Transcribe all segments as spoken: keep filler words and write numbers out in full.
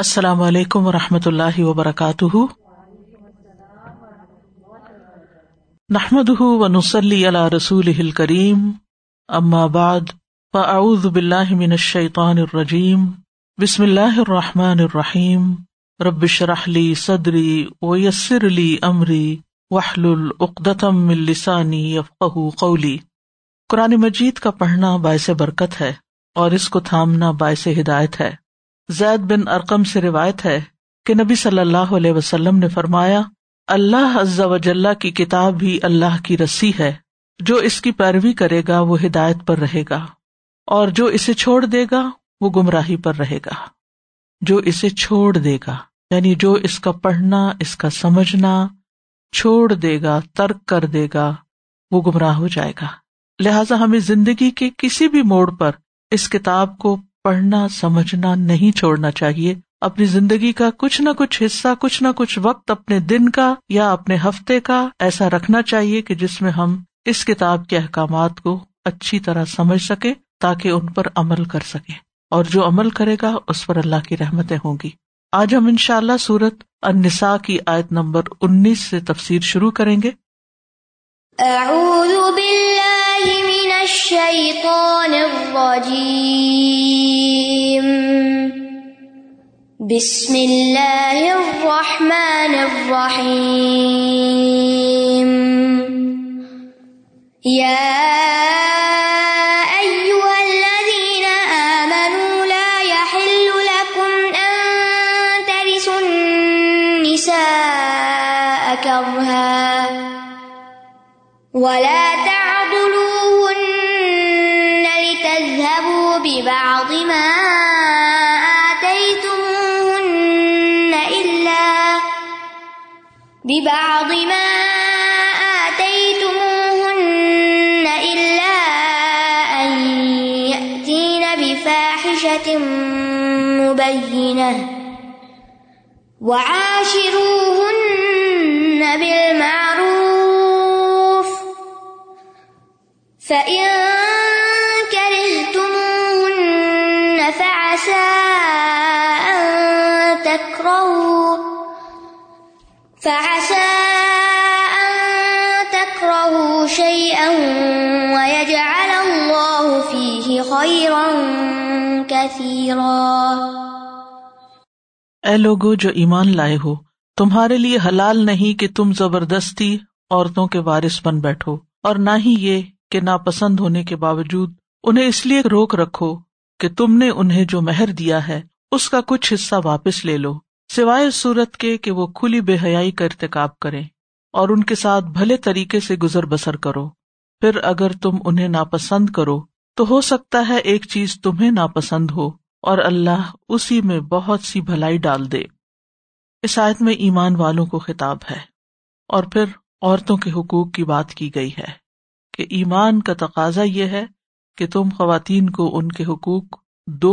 السلام علیکم ورحمۃ اللہ وبرکاتہ، نحمده ونصلي على رسوله الكريم، اما بعد فاعوذ بالله من الشيطان الرجیم، بسم اللہ الرحمن الرحیم، رب اشرح لي صدری ويسر لي امری واحلل عقدۃ من لسانی يفقهوا قولی۔ قرآن مجید کا پڑھنا باعث برکت ہے اور اس کو تھامنا باعث ہدایت ہے۔ زید بن ارقم سے روایت ہے کہ نبی صلی اللہ علیہ وسلم نے فرمایا، اللہ عز و جل کی کتاب بھی اللہ کی رسی ہے، جو اس کی پیروی کرے گا وہ ہدایت پر رہے گا، اور جو اسے چھوڑ دے گا وہ گمراہی پر رہے گا۔ جو اسے چھوڑ دے گا یعنی جو اس کا پڑھنا، اس کا سمجھنا چھوڑ دے گا، ترک کر دے گا، وہ گمراہ ہو جائے گا۔ لہٰذا ہمیں زندگی کے کسی بھی موڑ پر اس کتاب کو پڑھنا سمجھنا نہیں چھوڑنا چاہیے۔ اپنی زندگی کا کچھ نہ کچھ حصہ، کچھ نہ کچھ وقت اپنے دن کا یا اپنے ہفتے کا ایسا رکھنا چاہیے کہ جس میں ہم اس کتاب کے احکامات کو اچھی طرح سمجھ سکیں تاکہ ان پر عمل کر سکیں، اور جو عمل کرے گا اس پر اللہ کی رحمتیں ہوں گی۔ آج ہم انشاءاللہ سورۃ النساء کی آیت نمبر انیس سے تفسیر شروع کریں گے۔ اعوذ باللہ من الشیطان الرجیم، بسم اللہ الرحمن الرحیم، یا وَلَا تَعْضُلُوهُنَّ لِتَذْهَبُوا بِبَعْضِ مَا آتَيْتُمُوهُنَّ إِلَّا بِبَعْضِ مَا آتَيْتُمُوهُنَّ إِلَّا أَن يَأْتِينَ بِفَاحِشَةٍ مُبَيِّنَةٍ وَعَاشِرُوهُنَّ بِالْمَعْرُوفِ فَإِن كَرِهْتُمُوهُنَّ فَعَسَىٰ أَن تَكْرَهُوا فَعَسَىٰ أَن تَكْرَهُوا شَيْئًا وَيَجْعَلَ اللَّهُ فِيهِ خَيْرًا كَثِيرًا۔ اے لوگو جو ایمان لائے ہو، تمہارے لیے حلال نہیں کہ تم زبردستی عورتوں کے وارث بن بیٹھو، اور نہ ہی یہ کہ ناپسند ہونے کے باوجود انہیں اس لیے روک رکھو کہ تم نے انہیں جو مہر دیا ہے اس کا کچھ حصہ واپس لے لو، سوائے صورت کے کہ وہ کھلی بے حیائی کا ارتکاب کریں، اور ان کے ساتھ بھلے طریقے سے گزر بسر کرو، پھر اگر تم انہیں ناپسند کرو تو ہو سکتا ہے ایک چیز تمہیں ناپسند ہو، اور اللہ اسی میں بہت سی بھلائی ڈال دے۔ اس آیت میں ایمان والوں کو خطاب ہے، اور پھر عورتوں کے حقوق کی بات کی گئی ہے کہ ایمان کا تقاضا یہ ہے کہ تم خواتین کو ان کے حقوق دو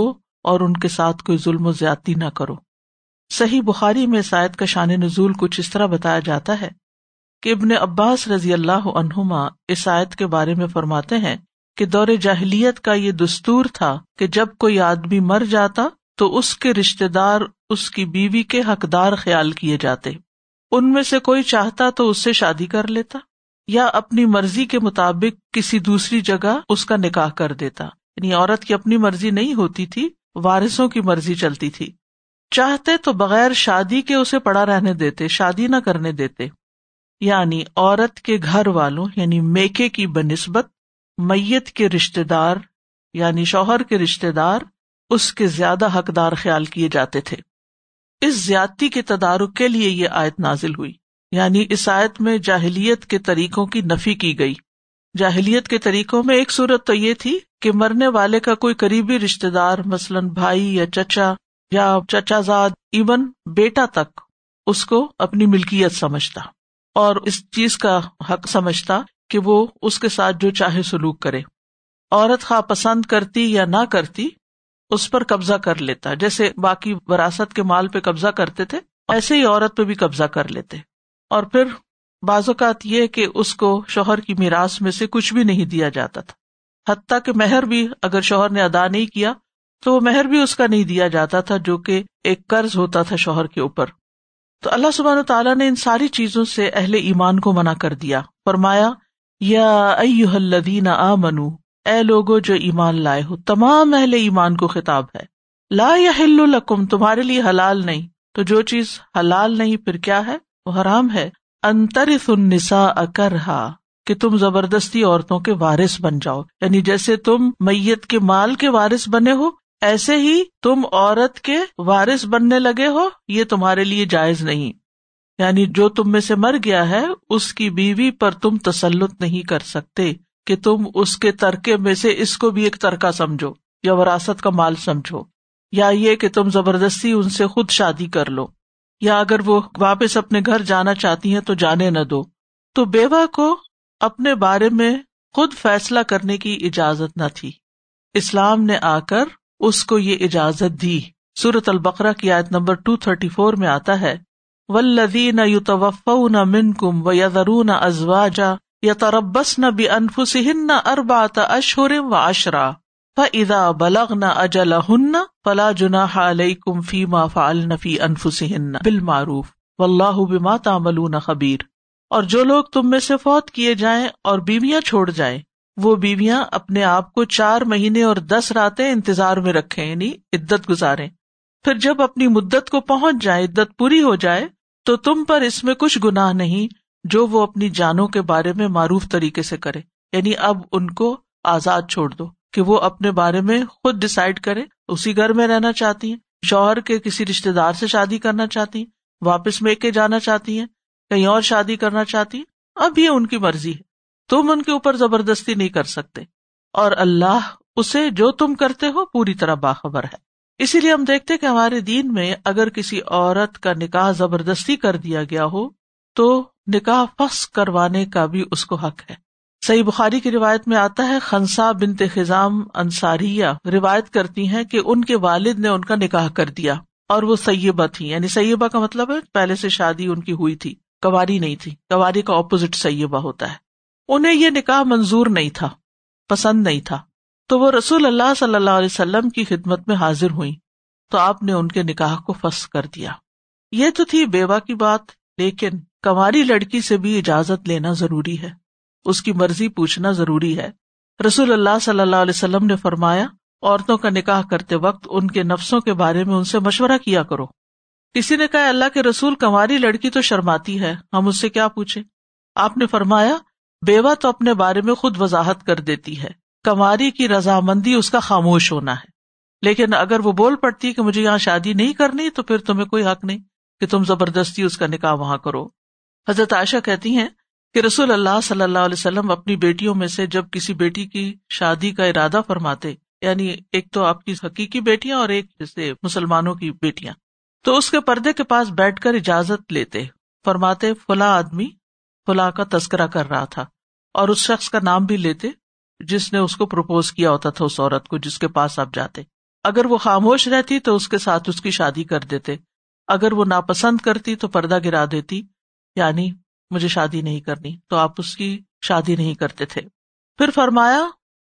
اور ان کے ساتھ کوئی ظلم و زیادتی نہ کرو۔ صحیح بخاری میں اس آیت کا شان نزول کچھ اس طرح بتایا جاتا ہے کہ ابن عباس رضی اللہ عنہما اس آیت کے بارے میں فرماتے ہیں کہ دور جاہلیت کا یہ دستور تھا کہ جب کوئی آدمی مر جاتا تو اس کے رشتہ دار اس کی بیوی کے حقدار خیال کیے جاتے، ان میں سے کوئی چاہتا تو اس سے شادی کر لیتا یا اپنی مرضی کے مطابق کسی دوسری جگہ اس کا نکاح کر دیتا، یعنی عورت کی اپنی مرضی نہیں ہوتی تھی، وارثوں کی مرضی چلتی تھی، چاہتے تو بغیر شادی کے اسے پڑا رہنے دیتے، شادی نہ کرنے دیتے۔ یعنی عورت کے گھر والوں یعنی میکے کی بنسبت میت کے رشتہ دار یعنی شوہر کے رشتہ دار اس کے زیادہ حقدار خیال کیے جاتے تھے۔ اس زیادتی کے تدارک کے لیے یہ آیت نازل ہوئی، یعنی اس آیت میں جاہلیت کے طریقوں کی نفی کی گئی۔ جاہلیت کے طریقوں میں ایک صورت تو یہ تھی کہ مرنے والے کا کوئی قریبی رشتہ دار، مثلاً بھائی یا چچا یا چچا زاد، ایون بیٹا تک، اس کو اپنی ملکیت سمجھتا اور اس چیز کا حق سمجھتا کہ وہ اس کے ساتھ جو چاہے سلوک کرے، عورت خواہ پسند کرتی یا نہ کرتی اس پر قبضہ کر لیتا۔ جیسے باقی وراثت کے مال پہ قبضہ کرتے تھے، ایسے ہی عورت پہ بھی قبضہ کر لیتے، اور پھر بعض اوقات یہ کہ اس کو شوہر کی میراث میں سے کچھ بھی نہیں دیا جاتا تھا، حتیٰ کہ مہر بھی اگر شوہر نے ادا نہیں کیا تو وہ مہر بھی اس کا نہیں دیا جاتا تھا جو کہ ایک قرض ہوتا تھا شوہر کے اوپر. تو اللہ سبحانہ وتعالیٰ نے ان ساری چیزوں سے اہل ایمان کو منع کر دیا. فرمایا یا ایہا الذین آمنوا، اے لوگو جو ایمان لائے ہو، تمام اہل ایمان کو خطاب ہے. لا یحل لکم، تمہارے لیے حلال نہیں. تو جو چیز حلال نہیں پھر کیا ہے؟ وہ حرام ہے. ان ترثوا النساء کرہا، کہ تم زبردستی عورتوں کے وارث بن جاؤ، یعنی جیسے تم میت کے مال کے وارث بنے ہو ایسے ہی تم عورت کے وارث بننے لگے ہو، یہ تمہارے لیے جائز نہیں. یعنی جو تم میں سے مر گیا ہے اس کی بیوی پر تم تسلط نہیں کر سکتے کہ تم اس کے ترکے میں سے اس کو بھی ایک ترکہ سمجھو یا وراثت کا مال سمجھو، یا یہ کہ تم زبردستی ان سے خود شادی کر لو، یا اگر وہ واپس اپنے گھر جانا چاہتی ہیں تو جانے نہ دو. تو بیوہ کو اپنے بارے میں خود فیصلہ کرنے کی اجازت نہ تھی، اسلام نے آ کر اس کو یہ اجازت دی. سورۃ البقرہ کی آیت نمبر دو سو چونتیس میں آتا ہے والذین یتوفون منکم ویذرون ازواجا یتربصن بانفسہن اربعۃ اشہر وعشرا فاذا بلغن اجلہن فلا جناح علیکم فیما فعلن فی انفسہن بالمعروف واللہ بما تعملون خبیر. اور جو لوگ تم میں سے فوت کیے جائیں اور بیویاں چھوڑ جائیں، وہ بیویاں اپنے آپ کو چار مہینے اور دس راتیں انتظار میں رکھیں، یعنی عدت گزاریں. پھر جب اپنی مدت کو پہنچ جائیں، عدت پوری ہو جائے، تو تم پر اس میں کچھ گناہ نہیں جو وہ اپنی جانوں کے بارے میں معروف طریقے سے کرے. یعنی اب ان کو آزاد چھوڑ دو کہ وہ اپنے بارے میں خود ڈیسائیڈ کریں. اسی گھر میں رہنا چاہتی ہیں، شوہر کے کسی رشتہ دار سے شادی کرنا چاہتی ہیں، واپس میں کے جانا چاہتی ہیں، کہیں اور شادی کرنا چاہتی ہیں، اب یہ ان کی مرضی ہے، تم ان کے اوپر زبردستی نہیں کر سکتے. اور اللہ اسے جو تم کرتے ہو پوری طرح باخبر ہے. اسی لیے ہم دیکھتے کہ ہمارے دین میں اگر کسی عورت کا نکاح زبردستی کر دیا گیا ہو تو نکاح فسخ کروانے کا بھی اس کو حق ہے. صحیح بخاری کی روایت میں آتا ہے خنسا بنت خزام انصاریہ روایت کرتی ہیں کہ ان کے والد نے ان کا نکاح کر دیا اور وہ سیبہ تھی. یعنی سیبہ کا مطلب ہے پہلے سے شادی ان کی ہوئی تھی، کواری نہیں تھی. کواری کا اپوزٹ سیبہ ہوتا ہے. انہیں یہ نکاح منظور نہیں تھا، پسند نہیں تھا. تو وہ رسول اللہ صلی اللہ علیہ وسلم کی خدمت میں حاضر ہوئیں تو آپ نے ان کے نکاح کو فسخ کر دیا. یہ تو تھی بیوہ کی بات، لیکن کنواری لڑکی سے بھی اجازت لینا ضروری ہے، اس کی مرضی پوچھنا ضروری ہے. رسول اللہ صلی اللہ علیہ وسلم نے فرمایا عورتوں کا نکاح کرتے وقت ان کے نفسوں کے بارے میں ان سے مشورہ کیا کرو. کسی نے کہا اللہ کے رسول کنواری لڑکی تو شرماتی ہے، ہم اس سے کیا پوچھیں؟ آپ نے فرمایا بیوہ تو اپنے بارے میں خود وضاحت کر دیتی ہے، کنواری کی رضامندی اس کا خاموش ہونا ہے. لیکن اگر وہ بول پڑتی کہ مجھے یہاں شادی نہیں کرنی تو پھر تمہیں کوئی حق نہیں کہ تم زبردستی اس کا نکاح وہاں کرو. حضرت عائشہ کہتی ہیں کہ رسول اللہ صلی اللہ علیہ وسلم اپنی بیٹیوں میں سے جب کسی بیٹی کی شادی کا ارادہ فرماتے، یعنی ایک تو آپ کی حقیقی بیٹیاں اور ایک جیسے مسلمانوں کی بیٹیاں، تو اس کے پردے کے پاس بیٹھ کر اجازت لیتے، فرماتے فلاں آدمی فلاں کا تذکرہ کر رہا تھا، اور اس شخص کا نام بھی لیتے جس نے اس کو پروپوز کیا ہوتا تھا، اس عورت کو جس کے پاس آپ جاتے. اگر وہ خاموش رہتی تو اس کے ساتھ اس کی شادی کر دیتے، اگر وہ ناپسند کرتی تو پردہ گرا دیتی، یعنی مجھے شادی نہیں کرنی، تو آپ اس کی شادی نہیں کرتے تھے. پھر فرمایا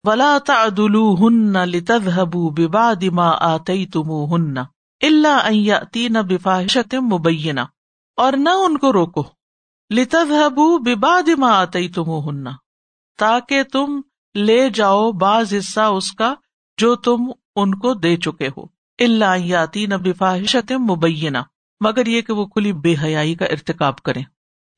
وَلَا تَعْدُلُوهُنَّ لِتَذْهَبُوا بِبَعْدِ مَا آتَيْتُمُوهُنَّ إِلَّا أَن يَأْتِينَ بِفَاحِشَةٍ مُبَيِّنَةٍ، اور نہ ان کو روکو لِتَذْهَبُوا بِبَعْدِ مَا آتَيْتُمُوهُنَّ، تاکہ تم لے جاؤ بعض حصہ اس کا جو تم ان کو دے چکے ہو. إِلَّا أَن يَأْتِينَ بِفَاحِشَةٍ مُبَيِّنَةٍ، مگر یہ کہ وہ کھلی بے حیائی کا ارتکاب کریں.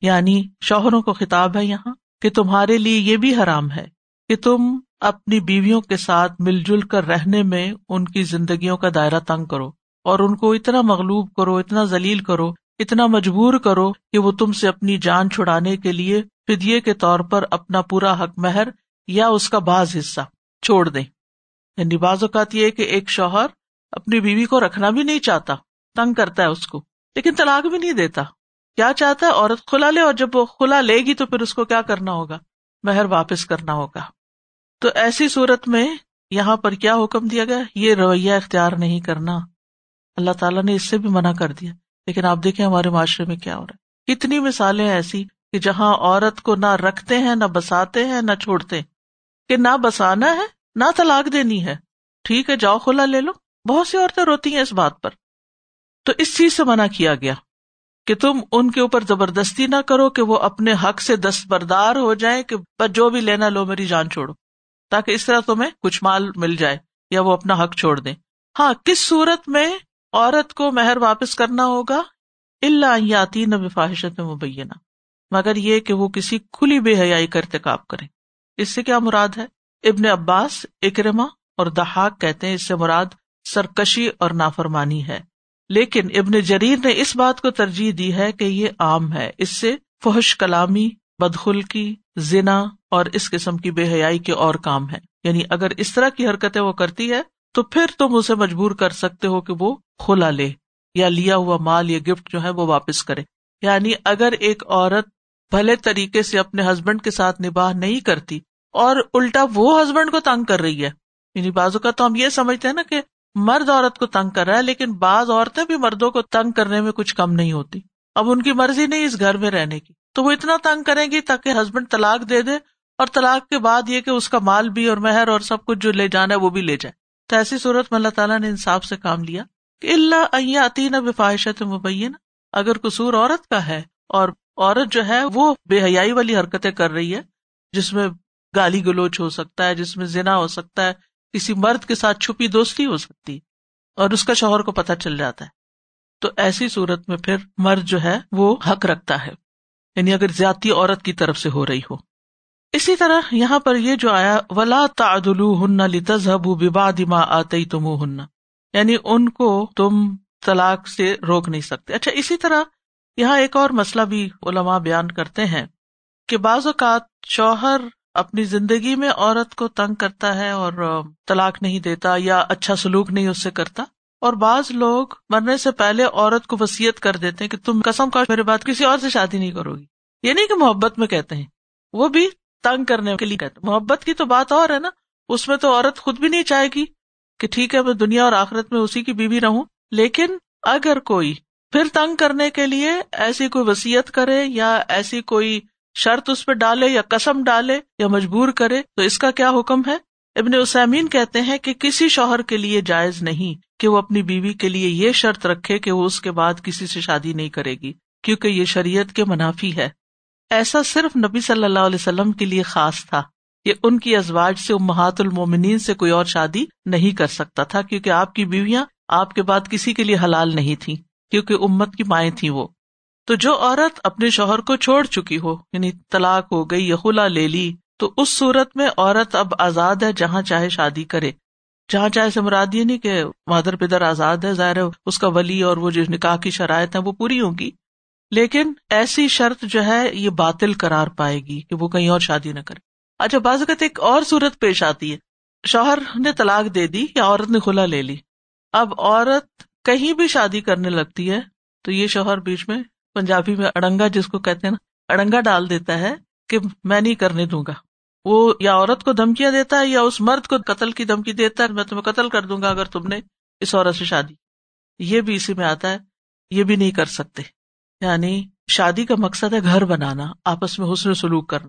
یعنی شوہروں کو خطاب ہے یہاں کہ تمہارے لیے یہ بھی حرام ہے کہ تم اپنی بیویوں کے ساتھ مل جل کر رہنے میں ان کی زندگیوں کا دائرہ تنگ کرو اور ان کو اتنا مغلوب کرو، اتنا ذلیل کرو، اتنا مجبور کرو کہ وہ تم سے اپنی جان چھڑانے کے لیے فدیے کے طور پر اپنا پورا حق مہر یا اس کا بعض حصہ چھوڑ دیں. یعنی بعض اوقات یہ کہ ایک شوہر اپنی بیوی کو رکھنا بھی نہیں چاہتا، تنگ کرتا ہے اس کو، لیکن طلاق بھی نہیں دیتا. کیا چاہتا ہے؟ عورت خلا لے، اور جب وہ خلا لے گی تو پھر اس کو کیا کرنا ہوگا؟ مہر واپس کرنا ہوگا. تو ایسی صورت میں یہاں پر کیا حکم دیا گیا؟ یہ رویہ اختیار نہیں کرنا. اللہ تعالیٰ نے اس سے بھی منع کر دیا. لیکن آپ دیکھیں ہمارے معاشرے میں کیا ہو رہا ہے. کتنی مثالیں ایسی کہ جہاں عورت کو نہ رکھتے ہیں، نہ بساتے ہیں، نہ چھوڑتے ہیں. کہ نہ بسانا ہے، نہ طلاق دینی ہے، ٹھیک ہے جاؤ خلا لے لو. بہت سی عورتیں روتی ہیں اس بات پر. تو اس چیز سے منع کیا گیا کہ تم ان کے اوپر زبردستی نہ کرو کہ وہ اپنے حق سے دستبردار ہو جائیں کہ بس جو بھی لینا لو میری جان چھوڑو، تاکہ اس طرح تمہیں کچھ مال مل جائے یا وہ اپنا حق چھوڑ دیں. ہاں کس صورت میں عورت کو مہر واپس کرنا ہوگا؟ الا ان یاتین بفاحشۃ مبینہ، مگر یہ کہ وہ کسی کھلی بے حیائی کا ارتکاب کریں. اس سے کیا مراد ہے؟ ابن عباس، اکرمہ اور دحاق کہتے ہیں اس سے مراد سرکشی اور نافرمانی ہے، لیکن ابن جریر نے اس بات کو ترجیح دی ہے کہ یہ عام ہے. اس سے فحش کلامی، بدخلقی، زنا اور اس قسم کی بے حیائی کے اور کام ہے. یعنی اگر اس طرح کی حرکتیں وہ کرتی ہے تو پھر تم اسے مجبور کر سکتے ہو کہ وہ خلا لے یا لیا ہوا مال یا گفٹ جو ہے وہ واپس کرے. یعنی اگر ایک عورت بھلے طریقے سے اپنے ہسبینڈ کے ساتھ نباہ نہیں کرتی اور الٹا وہ ہسبینڈ کو تنگ کر رہی ہے، یعنی بعض اوقات تو ہم یہ سمجھتے ہیں نا کہ مرد عورت کو تنگ کر رہا ہے، لیکن بعض عورتیں بھی مردوں کو تنگ کرنے میں کچھ کم نہیں ہوتی. اب ان کی مرضی نہیں اس گھر میں رہنے کی، تو وہ اتنا تنگ کریں گی تاکہ ہسبینڈ طلاق دے دے، اور طلاق کے بعد یہ کہ اس کا مال بھی اور مہر اور سب کچھ جو لے جانا ہے وہ بھی لے جائے. تو ایسی صورت میں اللہ تعالیٰ نے انصاف سے کام لیا کہ الا ان یاتین بفاحشۃ مبینہ. اگر قصور عورت کا ہے اور عورت جو ہے وہ بے حیائی والی حرکتیں کر رہی ہے، جس میں گالی گلوچ ہو سکتا ہے، جس میں زنا ہو سکتا ہے، کسی مرد کے ساتھ چھپی دوستی ہو سکتی اور اس کا شوہر کو پتہ چل جاتا ہے، تو ایسی صورت میں پھر مرد جو ہے وہ حق رکھتا ہے، یعنی اگر زیادتی عورت کی طرف سے ہو رہی ہو. اسی طرح یہاں پر یہ جو آیا وَلَا تَعْدُلُوهُنَّ لِتَذْهَبُوا بِبَعْدِ مَا آتَيْتُمُوهُنَّ، یعنی ان کو تم طلاق سے روک نہیں سکتے. اچھا اسی طرح یہاں ایک اور مسئلہ بھی علماء بیان کرتے ہیں کہ بعض اوقات شوہر اپنی زندگی میں عورت کو تنگ کرتا ہے اور طلاق نہیں دیتا یا اچھا سلوک نہیں اس سے کرتا، اور بعض لوگ مرنے سے پہلے عورت کو وصیت کر دیتے ہیں کہ تم قسم کھاؤ میرے بعد کسی اور سے شادی نہیں کرو گی. یہ نہیں کہ محبت میں کہتے ہیں، وہ بھی تنگ کرنے کے لیے کہتے ہیں. محبت کی تو بات اور ہے نا، اس میں تو عورت خود بھی نہیں چاہے گی کہ ٹھیک ہے میں دنیا اور آخرت میں اسی کی بیوی رہوں، لیکن اگر کوئی پھر تنگ کرنے کے لیے ایسی کوئی وصیت کرے یا ایسی کوئی شرط اس پہ ڈالے یا قسم ڈالے یا مجبور کرے تو اس کا کیا حکم ہے؟ ابن عثیمین کہتے ہیں کہ کسی شوہر کے لیے جائز نہیں کہ وہ اپنی بیوی کے لیے یہ شرط رکھے کہ وہ اس کے بعد کسی سے شادی نہیں کرے گی، کیونکہ یہ شریعت کے منافی ہے. ایسا صرف نبی صلی اللہ علیہ وسلم کے لیے خاص تھا، یہ ان کی ازواج سے امہات المومنین سے کوئی اور شادی نہیں کر سکتا تھا، کیونکہ آپ کی بیویاں آپ کے بعد کسی کے لیے حلال نہیں تھیں، کیونکہ امت کی مائیں تھیں وہ. تو جو عورت اپنے شوہر کو چھوڑ چکی ہو، یعنی طلاق ہو گئی یا خلا لے لی، تو اس صورت میں عورت اب آزاد ہے، جہاں چاہے شادی کرے. جہاں چاہے سے مراد یہ نہیں کہ مادر پدر آزاد ہے، ظاہر ہے اس کا ولی اور وہ جو نکاح کی شرائط ہیں وہ پوری ہوں گی، لیکن ایسی شرط جو ہے یہ باطل قرار پائے گی کہ وہ کہیں اور شادی نہ کرے. اچھا بعض اوقات ایک اور صورت پیش آتی ہے، شوہر نے طلاق دے دی یا عورت نے خلا لے لی، اب عورت کہیں بھی شادی کرنے لگتی ہے تو یہ شوہر بیچ میں پنجابی میں اڑنگا جس کو کہتے ہیں نا، اڑنگا ڈال دیتا ہے کہ میں نہیں کرنے دوں گا. وہ یا عورت کو دھمکیاں دیتا ہے یا اس مرد کو قتل کی دھمکی دیتا ہے، میں تمہیں قتل کر دوں گا اگر تم نے اس عورت سے شادی. یہ بھی اسی میں آتا ہے، یہ بھی نہیں کر سکتے. یعنی شادی کا مقصد ہے گھر بنانا، آپس میں حسن سلوک کرنا،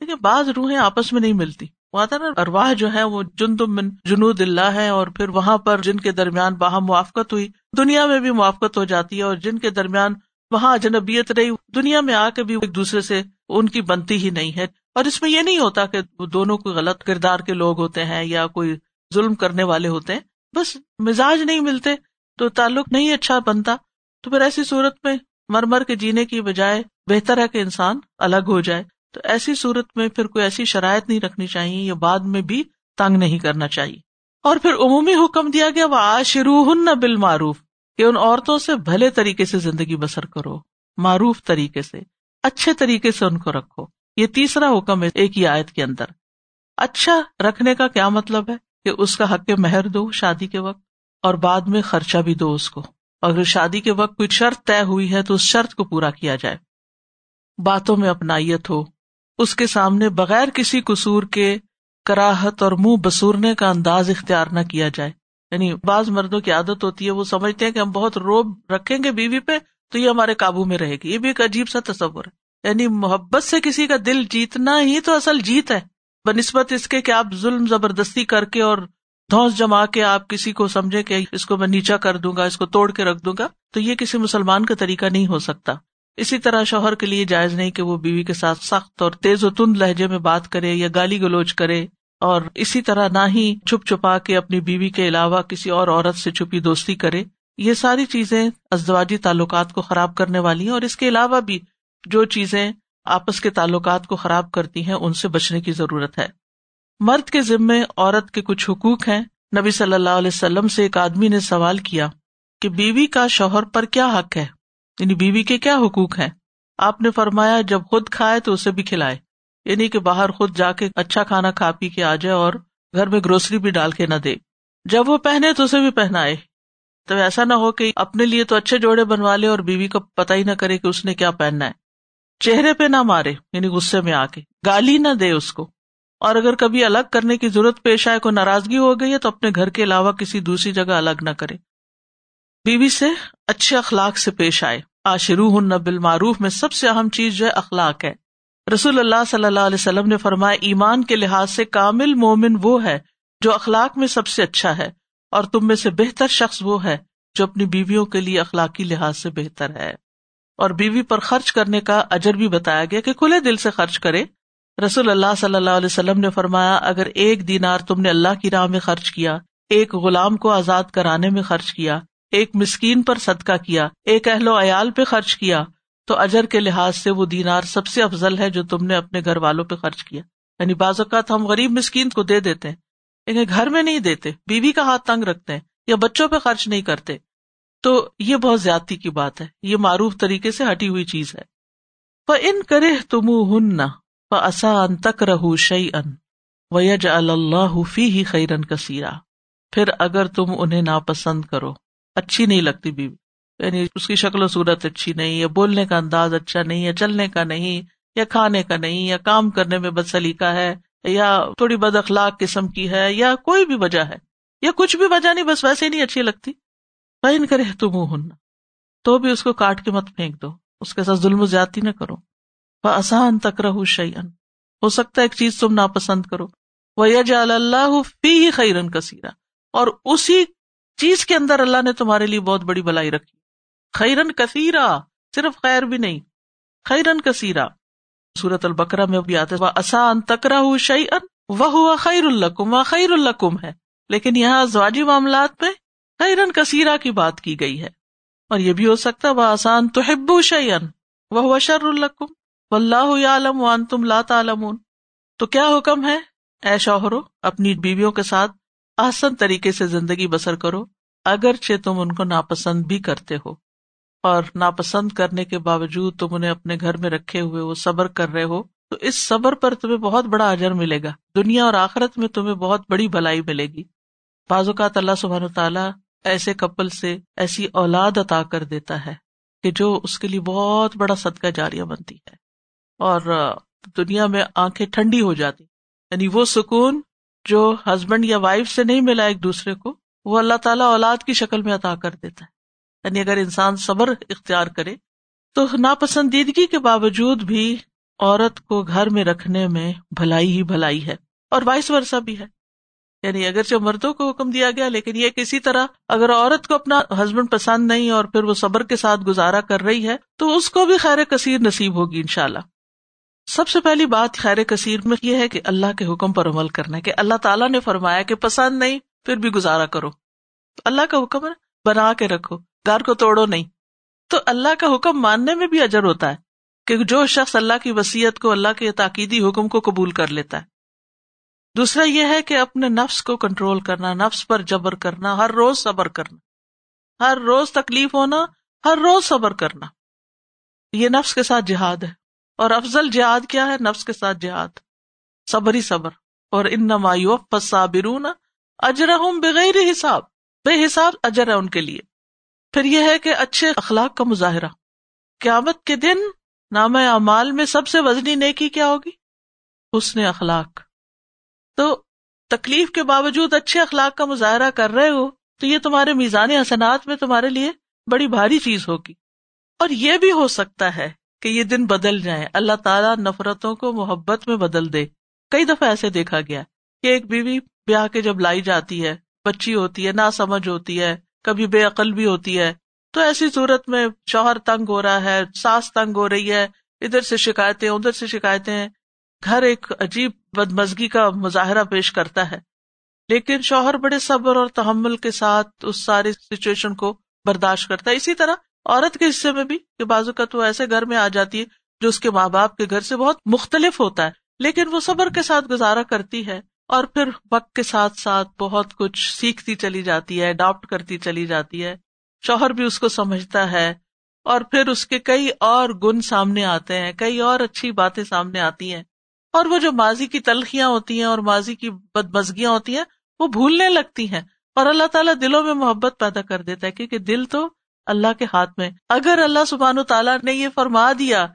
لیکن بعض روحیں آپس میں نہیں ملتی. وہاں تھا نا ارواح جو ہے وہ جند من جنود اللہ ہے، اور پھر وہاں پر جن کے درمیان باہم موافقت ہوئی دنیا میں بھی موافقت ہو جاتی ہے، اور جن کے درمیان وہاں اجنبیت رہی دنیا میں آ کے بھی ایک دوسرے سے ان کی بنتی ہی نہیں ہے. اور اس میں یہ نہیں ہوتا کہ دونوں کوئی غلط کردار کے لوگ ہوتے ہیں یا کوئی ظلم کرنے والے ہوتے ہیں، بس مزاج نہیں ملتے تو تعلق نہیں اچھا بنتا. تو پھر ایسی صورت میں مر مر کے جینے کی بجائے بہتر ہے کہ انسان الگ ہو جائے. تو ایسی صورت میں پھر کوئی ایسی شرائط نہیں رکھنی چاہیے، یا بعد میں بھی تنگ نہیں کرنا چاہیے. اور پھر عمومی حکم دیا گیا وَعَاشِرُوهُنَّ بِالْمَعْرُوفِ، کہ ان عورتوں سے بھلے طریقے سے زندگی بسر کرو، معروف طریقے سے، اچھے طریقے سے ان کو رکھو. یہ تیسرا حکم ہے ایک ہی آیت کے اندر. اچھا رکھنے کا کیا مطلب ہے؟ کہ اس کا حق مہر دو شادی کے وقت، اور بعد میں خرچہ بھی دو اس کو، اگر شادی کے وقت کوئی شرط طے ہوئی ہے تو اس شرط کو پورا کیا جائے. باتوں میں اپنائیت ہو، اس کے سامنے بغیر کسی قصور کے کراہت اور منہ بسورنے کا انداز اختیار نہ کیا جائے. یعنی بعض مردوں کی عادت ہوتی ہے، وہ سمجھتے ہیں کہ ہم بہت روب رکھیں گے بیوی پہ تو یہ ہمارے قابو میں رہے گی. یہ بھی ایک عجیب سا تصور ہے. یعنی محبت سے کسی کا دل جیتنا ہی تو اصل جیت ہے، بنسبت اس کے کہ آپ ظلم زبردستی کر کے اور دھوس جما کے آپ کسی کو سمجھے کہ اس کو میں نیچا کر دوں گا, اس کو توڑ کے رکھ دوں گا, تو یہ کسی مسلمان کا طریقہ نہیں ہو سکتا. اسی طرح شوہر کے لیے جائز نہیں کہ وہ بیوی کے ساتھ سخت اور تیز و تند لہجے میں بات کرے یا گالی گلوچ کرے, اور اسی طرح نہ ہی چھپ چھپا کے اپنی بیوی کے علاوہ کسی اور عورت سے چھپی دوستی کرے. یہ ساری چیزیں ازدواجی تعلقات کو خراب کرنے والی ہیں, اور اس کے علاوہ بھی جو چیزیں آپس کے تعلقات کو خراب کرتی ہیں ان سے بچنے کی ضرورت ہے. مرد کے ذمے عورت کے کچھ حقوق ہیں. نبی صلی اللہ علیہ وسلم سے ایک آدمی نے سوال کیا کہ بیوی کا شوہر پر کیا حق ہے, یعنی بیوی کے کیا حقوق ہیں. آپ نے فرمایا جب خود کھائے تو اسے بھی کھلائے, یعنی کہ باہر خود جا کے اچھا کھانا کھا پی کے آ جائے اور گھر میں گروسری بھی ڈال کے نہ دے. جب وہ پہنے تو اسے بھی پہنائے, تو ایسا نہ ہو کہ اپنے لیے تو اچھے جوڑے بنوا لے اور بیوی کو پتہ ہی نہ کرے کہ اس نے کیا پہننا ہے. چہرے پہ نہ مارے, یعنی غصے میں آ کے گالی نہ دے اس کو, اور اگر کبھی الگ کرنے کی ضرورت پیش آئے, کوئی ناراضگی ہو گئی ہے تو اپنے گھر کے علاوہ کسی دوسری جگہ الگ نہ کرے. بیوی سے اچھے اخلاق سے پیش آئے. عاشروہن بالمعروف میں سب سے اہم چیز جو ہے اخلاق ہے. رسول اللہ صلی اللہ علیہ وسلم نے فرمایا ایمان کے لحاظ سے کامل مومن وہ ہے جو اخلاق میں سب سے اچھا ہے, اور تم میں سے بہتر شخص وہ ہے جو اپنی بیویوں کے لیے اخلاقی لحاظ سے بہتر ہے. اور بیوی پر خرچ کرنے کا اجر بھی بتایا گیا کہ کھلے دل سے خرچ کرے. رسول اللہ صلی اللہ علیہ وسلم نے فرمایا اگر ایک دینار تم نے اللہ کی راہ میں خرچ کیا, ایک غلام کو آزاد کرانے میں خرچ کیا, ایک مسکین پر صدقہ کیا, ایک اہل و عیال پہ خرچ کیا, تو اجر کے لحاظ سے وہ دینار سب سے افضل ہے جو تم نے اپنے گھر والوں پہ خرچ کیا. یعنی بعض اوقات ہم غریب مسکین کو دے دیتے ہیں لیکن گھر میں نہیں دیتے, بیوی کا ہاتھ تنگ رکھتے ہیں یا بچوں پہ خرچ نہیں کرتے, تو یہ بہت زیادتی کی بات ہے, یہ معروف طریقے سے ہٹی ہوئی چیز ہے. فَإِن كَرِهْتُمُوهُنَّ فَعَسَىٰ أَن تَكْرَهُوا شَيْئًا وَيَجْعَلَ اللَّهُ فِيهِ خَيْرًا كَثِيرًا. پھر اگر تم انہیں ناپسند کرو, اچھی نہیں لگتی بیوی, یعنی اس کی شکل و صورت اچھی نہیں ہے, بولنے کا انداز اچھا نہیں ہے, چلنے کا نہیں, یا کھانے کا نہیں, یا کام کرنے میں بد سلیقہ ہے, یا تھوڑی بد اخلاق قسم کی ہے, یا کوئی بھی وجہ ہے, یا کچھ بھی وجہ نہیں, بس ویسے ہی نہیں اچھی لگتی, فَإِن كَرِهْتُمُوهُنَّ, تو بھی اس کو کاٹ کے مت پھینک دو, اس کے ساتھ ظلم و زیادتی نہ کرو. فَعَسَىٰ أَن تَكْرَهُوا شَيْئًا, ہو سکتا ہے ایک چیز تم ناپسند کرو, وَيَجْعَلَ اللَّهُ فِيهِ خَيْرًا كَثِيرًا, اور اسی چیز کے اندر اللہ نے تمہارے لیے بہت بڑی بلائی رکھی. خیرن کثیرا, صرف خیر بھی نہیں, خیرن کثیرا. سورۃ البقرہ میں بھی آتا ہے وَعَسَىٰ أَن تَكْرَهُوا شَيْئًا وَهُوَ خَيْرٌ لَكُمْ وَخَيْرٌ لَكُمْ ہے, لیکن یہاں ازواجی معاملات میں خیرن کثیرا کی بات کی گئی ہے. اور یہ بھی ہو سکتا ہے وَعَسَىٰ أَن تُحِبُّوا شَيْئًا وَهُوَ شَرٌّ لَكُمْ وَاللَّهُ يَعْلَمُ وَأَنْتُمْ لَا تَعْلَمُونَ. تو کیا حکم ہے, اے شوہرو اپنی بیویوں کے ساتھ احسن طریقے سے زندگی بسر کرو اگرچہ تم ان کو ناپسند بھی کرتے ہو, اور ناپسند کرنے کے باوجود تم انہیں اپنے گھر میں رکھے ہوئے ہو, صبر کر رہے ہو, تو اس صبر پر تمہیں بہت بڑا اجر ملے گا, دنیا اور آخرت میں تمہیں بہت بڑی بھلائی ملے گی. بعض اوقات اللہ سبحانہ وتعالیٰ ایسے کپل سے ایسی اولاد عطا کر دیتا ہے کہ جو اس کے لیے بہت بڑا صدقہ جاریہ بنتی ہے, اور دنیا میں آنکھیں ٹھنڈی ہو جاتی, یعنی وہ سکون جو ہسبینڈ یا وائف سے نہیں ملا ایک دوسرے کو, وہ اللہ تعالیٰ اولاد کی شکل میں عطا کر دیتا ہے. یعنی اگر انسان صبر اختیار کرے تو ناپسندیدگی کے باوجود بھی عورت کو گھر میں رکھنے میں بھلائی ہی بھلائی ہے, اور وائس ورثہ بھی ہے. یعنی اگرچہ مردوں کو حکم دیا گیا, لیکن یہ کسی طرح اگر عورت کو اپنا ہسبینڈ پسند نہیں اور پھر وہ صبر کے ساتھ گزارا کر رہی ہے تو اس کو بھی خیر کثیر نصیب ہوگی انشاءاللہ. سب سے پہلی بات خیر کثیر میں یہ ہے کہ اللہ کے حکم پر عمل کرنا ہے, کہ اللہ تعالیٰ نے فرمایا کہ پسند نہیں پھر بھی گزارا کرو. اللہ کا حکم ہے بنا کے رکھو, گھر کو توڑو نہیں. تو اللہ کا حکم ماننے میں بھی اجر ہوتا ہے کہ جو شخص اللہ کی وصیت کو, اللہ کے تاکیدی حکم کو قبول کر لیتا ہے. دوسرا یہ ہے کہ اپنے نفس کو کنٹرول کرنا, نفس پر جبر کرنا, ہر روز صبر کرنا, ہر روز تکلیف ہونا, ہر روز صبر کرنا, یہ نفس کے ساتھ جہاد ہے. اور افضل جہاد کیا ہے, نفس کے ساتھ جہاد, صبر ہی صبر. اور انما یوفى الصابرون اجرہم بغیر حساب, بے حساب اجر ہے ان کے لیے. پھر یہ ہے کہ اچھے اخلاق کا مظاہرہ. قیامت کے دن نامہ اعمال میں سب سے وزنی نیکی کیا ہوگی, حسن اخلاق. تو تکلیف کے باوجود اچھے اخلاق کا مظاہرہ کر رہے ہو تو یہ تمہارے میزان حسنات میں تمہارے لیے بڑی بھاری چیز ہوگی. اور یہ بھی ہو سکتا ہے کہ یہ دن بدل جائیں, اللہ تعالیٰ نفرتوں کو محبت میں بدل دے. کئی دفعہ ایسے دیکھا گیا کہ ایک بیوی بیاہ کے جب لائی جاتی ہے، بچی ہوتی ہے، نا سمجھ ہوتی ہے، کبھی بے عقل بھی ہوتی ہے، تو ایسی صورت میں شوہر تنگ ہو رہا ہے، ساس تنگ ہو رہی ہے، ادھر سے شکایتیں ادھر سے شکایتیں ہیں، گھر ایک عجیب بدمزگی کا مظاہرہ پیش کرتا ہے، لیکن شوہر بڑے صبر اور تحمل کے ساتھ اس ساری سچویشن کو برداشت کرتا ہے۔ اسی طرح عورت کے حصے میں بھی کہ بعض اوقات وہ ایسے گھر میں آ جاتی ہے جو اس کے ماں باپ کے گھر سے بہت مختلف ہوتا ہے، لیکن وہ صبر کے ساتھ گزارا کرتی ہے اور پھر وقت کے ساتھ ساتھ بہت کچھ سیکھتی چلی جاتی ہے، اڈاپٹ کرتی چلی جاتی ہے، شوہر بھی اس کو سمجھتا ہے، اور پھر اس کے کئی اور گن سامنے آتے ہیں، کئی اور اچھی باتیں سامنے آتی ہیں، اور وہ جو ماضی کی تلخیاں ہوتی ہیں اور ماضی کی بدمزگیاں ہوتی ہیں وہ بھولنے لگتی ہیں، اور اللہ تعالیٰ دلوں میں محبت پیدا کر دیتا ہے، کیونکہ دل تو اللہ کے ہاتھ میں۔ اگر اللہ سبحانہ تعالیٰ نے یہ فرما دیا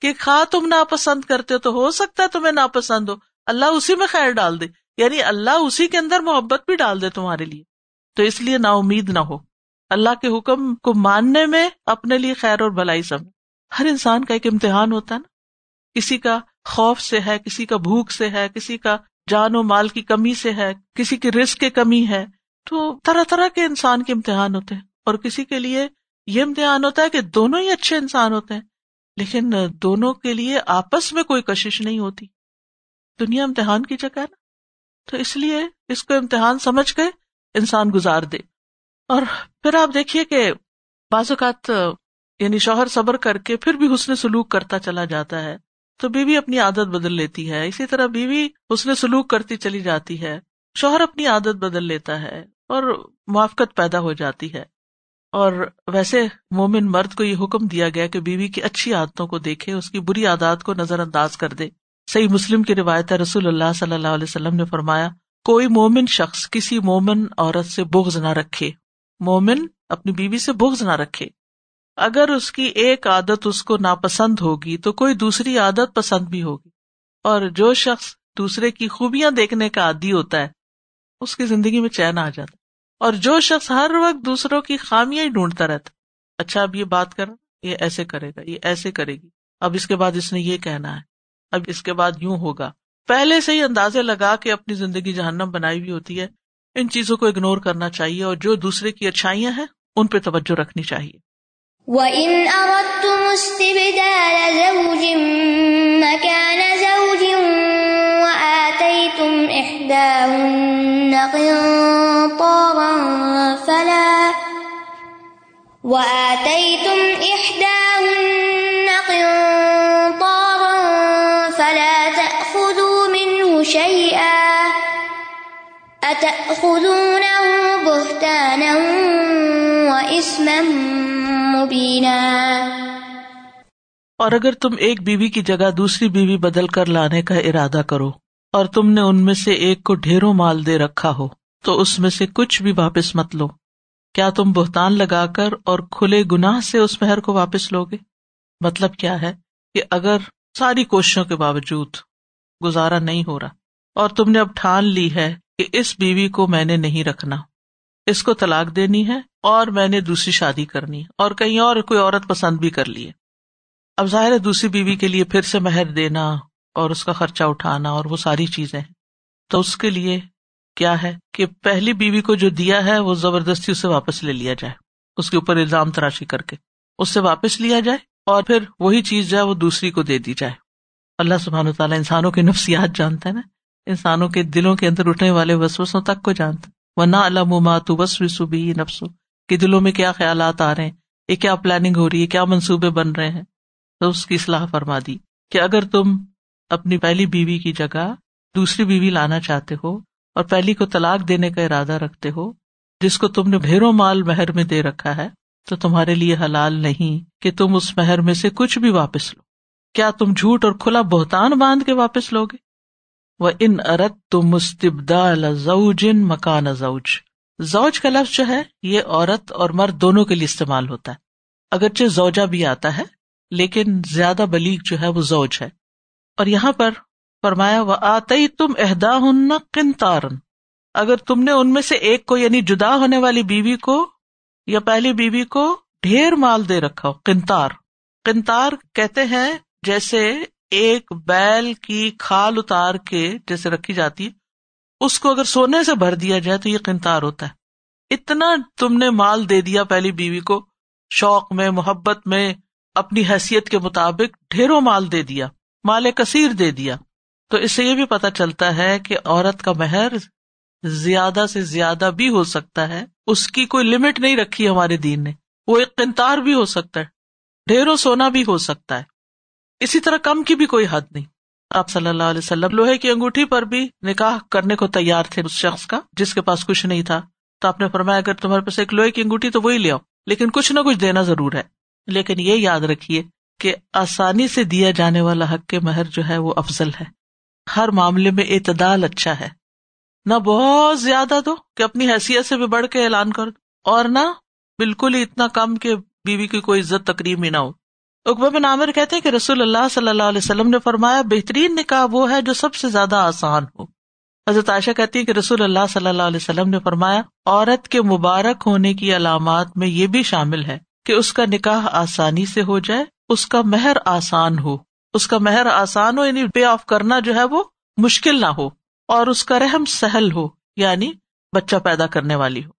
کہ خواہ تم ناپسند کرتے ہو تو ہو سکتا ہے تمہیں ناپسند ہو، اللہ اسی میں خیر ڈال دے، یعنی اللہ اسی کے اندر محبت بھی ڈال دے تمہارے لیے، تو اس لیے نا امید نہ ہو، اللہ کے حکم کو ماننے میں اپنے لیے خیر اور بھلائی سمجھ۔ ہر انسان کا ایک امتحان ہوتا ہے نا، کسی کا خوف سے ہے، کسی کا بھوک سے ہے، کسی کا جان و مال کی کمی سے ہے، کسی کی رزق کی کمی ہے، تو طرح طرح کے انسان کے امتحان ہوتے ہیں، اور کسی کے لیے یہ امتحان ہوتا ہے کہ دونوں ہی اچھے انسان ہوتے ہیں لیکن دونوں کے لیے آپس میں کوئی کشش نہیں ہوتی۔ دنیا امتحان کی جگہ ہے نا، تو اس لیے اس کو امتحان سمجھ کے انسان گزار دے۔ اور پھر آپ دیکھیے کہ بعض اوقات یعنی شوہر صبر کر کے پھر بھی حسن سلوک کرتا چلا جاتا ہے تو بیوی اپنی عادت بدل لیتی ہے، اسی طرح بیوی حسن سلوک کرتی چلی جاتی ہے، شوہر اپنی عادت بدل لیتا ہے اور موافقت پیدا ہو جاتی ہے۔ اور ویسے مومن مرد کو یہ حکم دیا گیا کہ بیوی کی اچھی عادتوں کو دیکھے، اس کی بری عادات کو نظر انداز کر دے۔ صحیح مسلم کی روایت ہے، رسول اللہ صلی اللہ علیہ وسلم نے فرمایا، کوئی مومن شخص کسی مومن عورت سے بغض نہ رکھے، مومن اپنی بیوی سے بغض نہ رکھے، اگر اس کی ایک عادت اس کو ناپسند ہوگی تو کوئی دوسری عادت پسند بھی ہوگی، اور جو شخص دوسرے کی خوبیاں دیکھنے کا عادی ہوتا ہے اس کی زندگی میں چین آ جاتا ہے، اور جو شخص ہر وقت دوسروں کی خامیاں ہی ڈھونڈتا رہتا، اچھا اب یہ بات کر، یہ ایسے کرے گا، یہ ایسے کرے گی، اب اس کے بعد اس نے یہ کہنا ہے، اب اس کے بعد یوں ہوگا، پہلے سے ہی اندازے لگا کے اپنی زندگی جہنم بنائی ہوئی ہوتی ہے۔ ان چیزوں کو اگنور کرنا چاہیے اور جو دوسرے کی اچھائیاں ہیں ان پہ توجہ رکھنی چاہیے۔ وَإِنْ أَرَدْتُمُ اسْتِبْدَالَ زَوْجٍ مَّكَانَ زَوْجٍ وَآتَيْتُمْ إِحْدَاهُنَّ قِنطَارًا فَلَا وَآتَيْتُمْ إِحْدَاهُنَّ قِنطَارًا فَلَا تَأْخُذُوا مِنْهُ شَيْئًا أَتَأْخُذُونَهُ بُهْتَانًا وَإِثْمًا مبینہ۔ اور اگر تم ایک بیوی کی جگہ دوسری بیوی بدل کر لانے کا ارادہ کرو اور تم نے ان میں سے ایک کو ڈھیروں مال دے رکھا ہو تو اس میں سے کچھ بھی واپس مت لو، کیا تم بہتان لگا کر اور کھلے گناہ سے اس مہر کو واپس لو گے؟ مطلب کیا ہے کہ اگر ساری کوششوں کے باوجود گزارا نہیں ہو رہا اور تم نے اب ٹھان لی ہے کہ اس بیوی کو میں نے نہیں رکھنا، اس کو طلاق دینی ہے اور میں نے دوسری شادی کرنی ہے اور کہیں اور کوئی عورت پسند بھی کر لی ہے، اب ظاہر ہے دوسری بیوی کے لیے پھر سے مہر دینا اور اس کا خرچہ اٹھانا اور وہ ساری چیزیں ہیں، تو اس کے لیے کیا ہے کہ پہلی بیوی کو جو دیا ہے وہ زبردستی اسے واپس لے لیا جائے، اس کے اوپر الزام تراشی کر کے اس سے واپس لیا جائے اور پھر وہی چیز جو ہے وہ دوسری کو دے دی جائے۔ اللہ سبحانہ وتعالی انسانوں کی نفسیات جانتا ہے نا، انسانوں کے دلوں کے اندر اٹھنے والے وسوسوں تک کو جانتا ہے۔ وَنَعْلَمُ مَا تُوَسْوِسُ بِهِ نَفْسُ، کہ دلوں میں کیا خیالات آ رہے ہیں، یہ کیا پلاننگ ہو رہی ہے، کیا منصوبے بن رہے ہیں، تو اس کی اصلاح فرما دی کہ اگر تم اپنی پہلی بیوی کی جگہ دوسری بیوی لانا چاہتے ہو اور پہلی کو طلاق دینے کا ارادہ رکھتے ہو جس کو تم نے ڈھیروں مال مہر میں دے رکھا ہے، تو تمہارے لیے حلال نہیں کہ تم اس مہر میں سے کچھ بھی واپس لو، کیا تم جھوٹ اور کھلا بہتان باندھ کے واپس لو گے؟ وَإِنْ أَرَدْتُمْ اسْتِبْدَالَ زَوْجٍ مَّكَانَ زَوْجٍ، زوج کا لفظ جو ہے یہ عورت اور مرد دونوں کے لیے استعمال ہوتا ہے، اگرچہ زوجہ بھی آتا ہے لیکن زیادہ بلیغ جو ہے وہ زوج ہے۔ اور یہاں پر فرمایا وَآتَيْتُمْ إِحْدَاهُنَّ قِنْطَارًا، اگر تم نے ان میں سے ایک کو یعنی جدا ہونے والی بیوی کو یا پہلی بیوی کو ڈھیر مال دے رکھا ہو، قنطار، قنطار کہتے ہیں جیسے ایک بیل کی کھال اتار کے جیسے رکھی جاتی اس کو اگر سونے سے بھر دیا جائے تو یہ قنطار ہوتا ہے. اتنا تم نے مال دے دیا پہلی بیوی کو، شوق میں، محبت میں، اپنی حیثیت کے مطابق ڈھیروں مال دے دیا، مال کثیر دے دیا. تو اس سے یہ بھی پتہ چلتا ہے کہ عورت کا مہر زیادہ سے زیادہ بھی ہو سکتا ہے، اس کی کوئی لمٹ نہیں رکھی ہمارے دین نے. وہ ایک قنطار بھی ہو سکتا ہے، ڈھیروں سونا بھی ہو سکتا ہے. اسی طرح کم کی بھی کوئی حد نہیں. آپ صلی اللہ علیہ وسلم لوہے کی انگوٹھی پر بھی نکاح کرنے کو تیار تھے اس شخص کا جس کے پاس کچھ نہیں تھا. تو آپ نے فرمایا اگر تمہارے پاس ایک لوہے کی انگوٹھی تو وہی لے آؤ، لیکن کچھ نہ کچھ دینا ضرور ہے. لیکن یہ یاد رکھیے کہ آسانی سے دیا جانے والا حق کے مہر جو ہے وہ افضل ہے. ہر معاملے میں اعتدال اچھا ہے، نہ بہت زیادہ دو کہ اپنی حیثیت سے بھی بڑھ کے اعلان کر دو، اور نہ بالکل ہی اتنا کم کہ بیوی کی کوئی عزت تقریب ہی نہ ہو. عقبہ بن عامر کہتے ہیں کہ رسول اللہ صلی اللہ علیہ وسلم نے فرمایا بہترین نکاح وہ ہے جو سب سے زیادہ آسان ہو. حضرت عائشہ کہتی ہے کہ رسول اللہ صلی اللہ علیہ وسلم نے فرمایا عورت کے مبارک ہونے کی علامات میں یہ بھی شامل ہے کہ اس کا نکاح آسانی سے ہو جائے، اس کا مہر آسان ہو اس کا مہر آسان ہو یعنی پے آف کرنا جو ہے وہ مشکل نہ ہو، اور اس کا رحم سہل ہو یعنی بچہ پیدا کرنے والی ہو.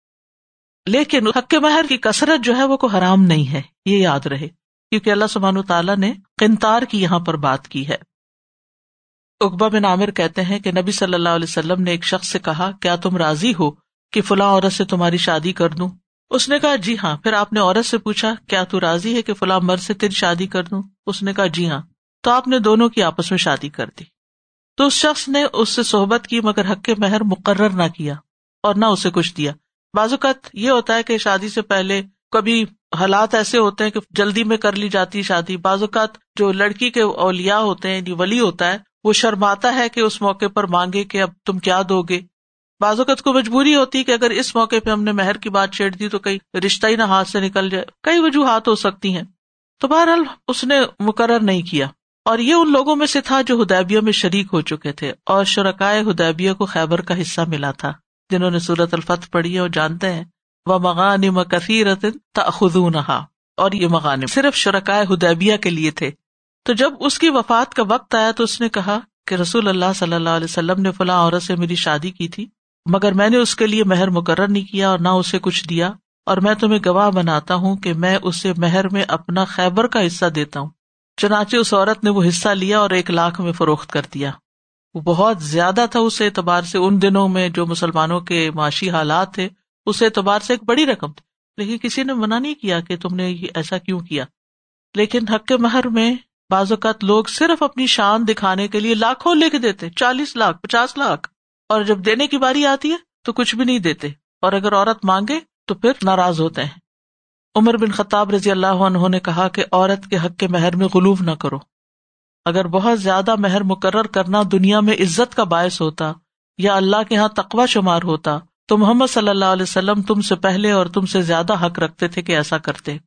لیکن حق مہر کی کثرت جو ہے وہ کوئی حرام نہیں ہے، یہ یاد رہے، کیونکہ اللہ سبحانہ تعالیٰ نے قنطار کی یہاں پر بات کی ہے. عقبہ بن عامر کہتے ہیں کہ نبی صلی اللہ علیہ وسلم نے ایک شخص سے کہا کیا تم راضی ہو کہ فلاں عورت سے تمہاری شادی کر دوں؟ اس نے کہا جی ہاں. پھر آپ نے عورت سے پوچھا کیا تو راضی ہے کہ فلاں مرد سے تیری شادی کر دوں؟ اس نے کہا جی ہاں. تو آپ نے دونوں کی آپس میں شادی کر دی. تو اس شخص نے اس سے صحبت کی مگر حق مہر مقرر نہ کیا اور نہ اسے کچھ دیا. بعض اوقات یہ ہوتا ہے کہ شادی سے پہلے کبھی حالات ایسے ہوتے ہیں کہ جلدی میں کر لی جاتی شادی. بعض اوقات جو لڑکی کے اولیاء ہوتے ہیں، جو ولی ہوتا ہے، وہ شرماتا ہے کہ اس موقع پر مانگے کہ اب تم کیا دو گے. بعض اوقات کو مجبوری ہوتی کہ اگر اس موقع پہ ہم نے مہر کی بات چھیڑ دی تو کئی رشتہ ہی نہ ہاتھ سے نکل جائے. کئی وجوہات ہو سکتی ہیں. تو بہرحال اس نے مقرر نہیں کیا، اور یہ ان لوگوں میں سے تھا جو حدیبیہ میں شریک ہو چکے تھے، اور شرکائے حدیبیہ کو خیبر کا حصہ ملا تھا، جنہوں نے سورۃ الفتح پڑھی ہے اور جانتے ہیں وَمَغَانِمَ كَثِيرَةً تَأْخُذُونَهَا. اور یہ مغانم صرف شرکائے حدیبیہ کے لیے تھے. تو جب اس کی وفات کا وقت آیا تو اس نے کہا کہ رسول اللہ صلی اللہ علیہ وسلم نے فلاں عورت سے میری شادی کی تھی مگر میں نے اس کے لیے مہر مقرر نہیں کیا اور نہ اسے کچھ دیا، اور میں تمہیں گواہ بناتا ہوں کہ میں اسے مہر میں اپنا خیبر کا حصہ دیتا ہوں. چنانچہ اس عورت نے وہ حصہ لیا اور ایک لاکھ میں فروخت کر دیا. وہ بہت زیادہ تھا اس اعتبار سے، ان دنوں میں جو مسلمانوں کے معاشی حالات تھے اس اعتبار سے ایک بڑی رقم تھی. لیکن کسی نے منع نہیں کیا کہ تم نے ایسا کیوں کیا. لیکن حق مہر میں بعض اوقات لوگ صرف اپنی شان دکھانے کے لیے لاکھوں لے کے دیتے، چالیس لاکھ پچاس لاکھ اور جب دینے کی باری آتی ہے تو کچھ بھی نہیں دیتے، اور اگر عورت مانگے تو پھر ناراض ہوتے ہیں. عمر بن خطاب رضی اللہ عنہ نے کہا کہ عورت کے حق کے مہر میں غلو نہ کرو. اگر بہت زیادہ مہر مقرر کرنا دنیا میں عزت کا باعث ہوتا یا اللہ کے ہاں تقوی شمار ہوتا تو محمد صلی اللہ علیہ وسلم تم سے پہلے اور تم سے زیادہ حق رکھتے تھے کہ ایسا کرتے.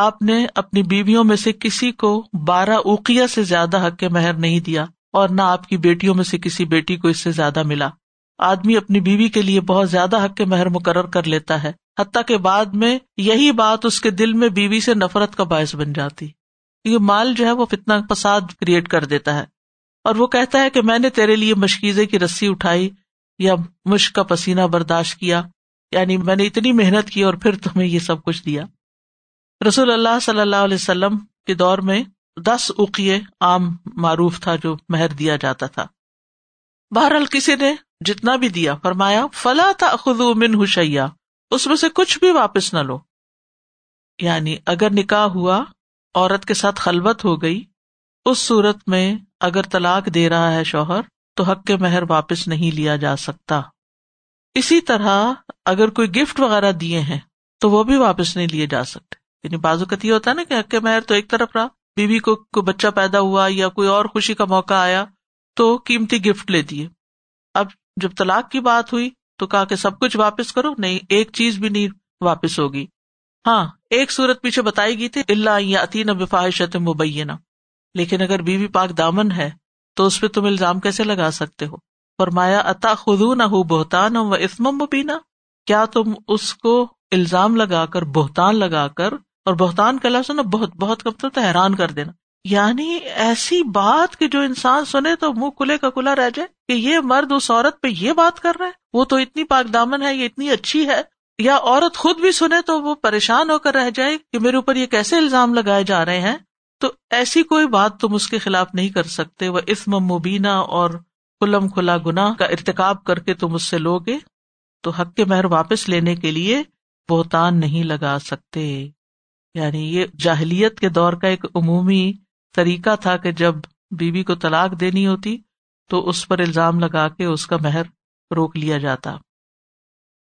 آپ نے اپنی بیویوں میں سے کسی کو بارہ اوقیہ سے زیادہ حق کے مہر نہیں دیا، اور نہ آپ کی بیٹیوں میں سے کسی بیٹی کو اس سے زیادہ ملا. آدمی اپنی بیوی کے لیے بہت زیادہ حق کے مہر مقرر کر لیتا ہے، حتیٰ کہ بعد میں یہی بات اس کے دل میں بیوی سے نفرت کا باعث بن جاتی. یہ مال جو ہے وہ فتنہ فساد کریٹ کر دیتا ہے، اور وہ کہتا ہے کہ میں نے تیرے لیے مشکیزے کی رسی اٹھائی یا مشک کا پسینہ برداشت کیا، یعنی میں نے اتنی محنت کی اور پھر تمہیں یہ سب کچھ دیا. رسول اللہ صلی اللہ علیہ وسلم کے دور میں دس اوقیے عام معروف تھا جو مہر دیا جاتا تھا. بہرحال کسی نے جتنا بھی دیا، فرمایا فلا تأخذوا منہ شیئا، اس میں سے کچھ بھی واپس نہ لو. یعنی اگر نکاح ہوا، عورت کے ساتھ خلوت ہو گئی، اس صورت میں اگر طلاق دے رہا ہے شوہر تو حق کے مہر واپس نہیں لیا جا سکتا. اسی طرح اگر کوئی گفٹ وغیرہ دیے ہیں تو وہ بھی واپس نہیں لیے جا سکتے. یعنی بعض اوقات یہ ہوتا ہے نا کہ حق کے مہر تو ایک طرف رہا، بیوی کو کوئی بچہ پیدا ہوا یا کوئی اور خوشی کا موقع آیا تو قیمتی گفٹ لے دیے. اب جب طلاق کی بات ہوئی تو کہا کہ سب کچھ واپس کرو، نہیں، ایک چیز بھی نہیں واپس ہوگی. ہاں، ایک صورت پیچھے بتائی گئی تھی، الا ان یاتین بفاحشۃ مبینہ. لیکن اگر بیوی پاک دامن ہے تو اس پہ تم الزام کیسے لگا سکتے ہو؟ فرمایا اتاخذونہ بہتانا و اثما مبینہ، کیا تم اس کو الزام لگا کر، بہتان لگا کر، اور بہتان کا لفظ نا بہت بہت کب تو حیران کر دینا، یعنی ایسی بات کہ جو انسان سنے تو منہ کلے کا کلا رہ جائے کہ یہ مرد اس عورت پہ یہ بات کر رہا ہے، وہ تو اتنی پاک دامن ہے، یہ اتنی اچھی ہے، یا عورت خود بھی سنے تو وہ پریشان ہو کر رہ جائے کہ میرے اوپر یہ کیسے الزام لگائے جا رہے ہیں. تو ایسی کوئی بات تم اس کے خلاف نہیں کر سکتے. وہ اثم مبینہ اور کلم کھلا گناہ کا ارتکاب کر کے تم اس سے لوگے تو حق کے مہر واپس لینے کے لیے بہتان نہیں لگا سکتے. یعنی یہ جاہلیت کے دور کا ایک عمومی طریقہ تھا کہ جب بیوی بی کو طلاق دینی ہوتی تو اس پر الزام لگا کے اس کا مہر روک لیا جاتا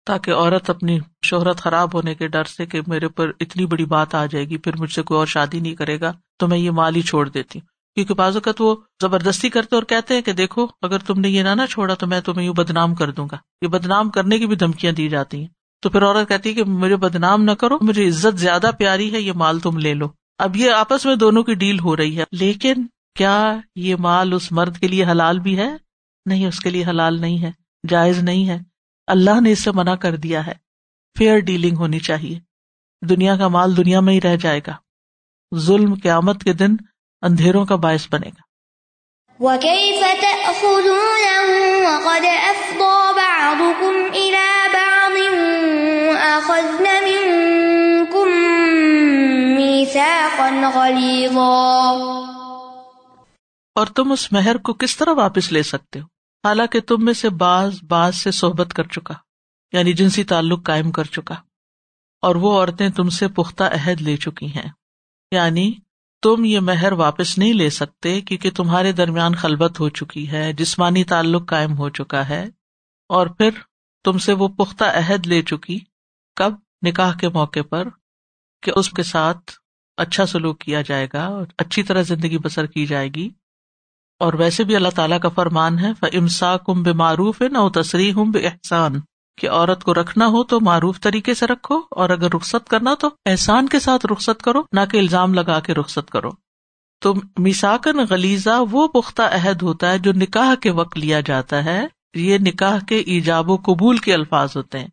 تاکہ عورت اپنی شہرت خراب ہونے کے ڈر سے کہ میرے پر اتنی بڑی بات آ جائے گی پھر مجھ سے کوئی اور شادی نہیں کرے گا تو میں یہ مال ہی چھوڑ دیتی ہوں. کیونکہ بعض اوقات وہ زبردستی کرتے اور کہتے ہیں کہ دیکھو اگر تم نے یہ نہ نہ چھوڑا تو میں تمہیں یوں بدنام کر دوں گا. یہ بدنام کرنے کی بھی دھمکیاں دی جاتی ہیں. تو پھر عورت کہتی ہے کہ مجھے بدنام نہ کرو، مجھے عزت زیادہ پیاری ہے، یہ مال تم لے لو. اب یہ آپس میں دونوں کی ڈیل ہو رہی ہے، لیکن کیا یہ مال اس مرد کے لیے حلال بھی ہے؟ نہیں، اس کے لیے حلال نہیں ہے، جائز نہیں ہے. اللہ نے اس سے منع کر دیا ہے. فیئر ڈیلنگ ہونی چاہیے. دنیا کا مال دنیا میں ہی رہ جائے گا. ظلم قیامت کے دن اندھیروں کا باعث بنے گا. وَكَيْفَ تَأْخُذُونَهُ وَقَدْ أَفْضَى بَعْضُكُمْ إِلَى بَعْضٍ وَأَخَذْنَ مِنْكُمْ مِيثَاقًا غَلِيظًا. اور تم اس مہر کو کس طرح واپس لے سکتے ہو حالانکہ تم میں سے بعض بعض سے صحبت کر چکا، یعنی جنسی تعلق قائم کر چکا، اور وہ عورتیں تم سے پختہ عہد لے چکی ہیں. یعنی تم یہ مہر واپس نہیں لے سکتے کیونکہ تمہارے درمیان خلوت ہو چکی ہے، جسمانی تعلق قائم ہو چکا ہے، اور پھر تم سے وہ پختہ عہد لے چکی کب؟ نکاح کے موقع پر، کہ اس کے ساتھ اچھا سلوک کیا جائے گا اور اچھی طرح زندگی بسر کی جائے گی. اور ویسے بھی اللہ تعالیٰ کا فرمان ہے فَإِمْسَاكُمْ بِمَعْرُوفٍ أَوْ تَسْرِيحٌ بِإِحْسَانٍ، کہ عورت کو رکھنا ہو تو معروف طریقے سے رکھو، اور اگر رخصت کرنا تو احسان کے ساتھ رخصت کرو، نہ کہ الزام لگا کے رخصت کرو. تو میثاقاً غلیظاً وہ پختہ عہد ہوتا ہے جو نکاح کے وقت لیا جاتا ہے. یہ نکاح کے ایجاب و قبول کے الفاظ ہوتے ہیں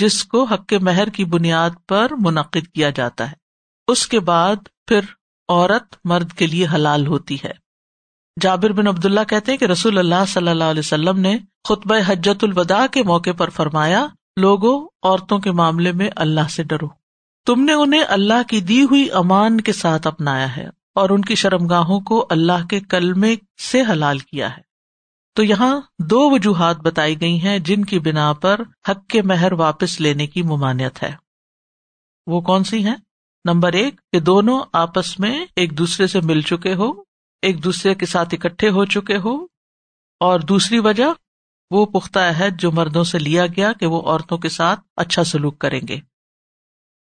جس کو حق مہر کی بنیاد پر منعقد کیا جاتا ہے. اس کے بعد پھر عورت مرد کے لیے حلال ہوتی ہے. جابر بن عبداللہ کہتے ہیں کہ رسول اللہ صلی اللہ علیہ وسلم نے خطبہ حجۃ الوداع کے موقع پر فرمایا، لوگوں، عورتوں کے معاملے میں اللہ سے ڈرو. تم نے انہیں اللہ کی دی ہوئی امان کے ساتھ اپنایا ہے اور ان کی شرمگاہوں کو اللہ کے کلمے سے حلال کیا ہے. تو یہاں دو وجوہات بتائی گئی ہیں جن کی بنا پر حق کے مہر واپس لینے کی ممانعت ہے. وہ کون سی ہیں؟ نمبر ایک، کہ دونوں آپس میں ایک دوسرے سے مل چکے ہو، ایک دوسرے کے ساتھ اکٹھے ہو چکے ہو. اور دوسری وجہ، وہ پختہ عہد جو مردوں سے لیا گیا کہ وہ عورتوں کے ساتھ اچھا سلوک کریں گے.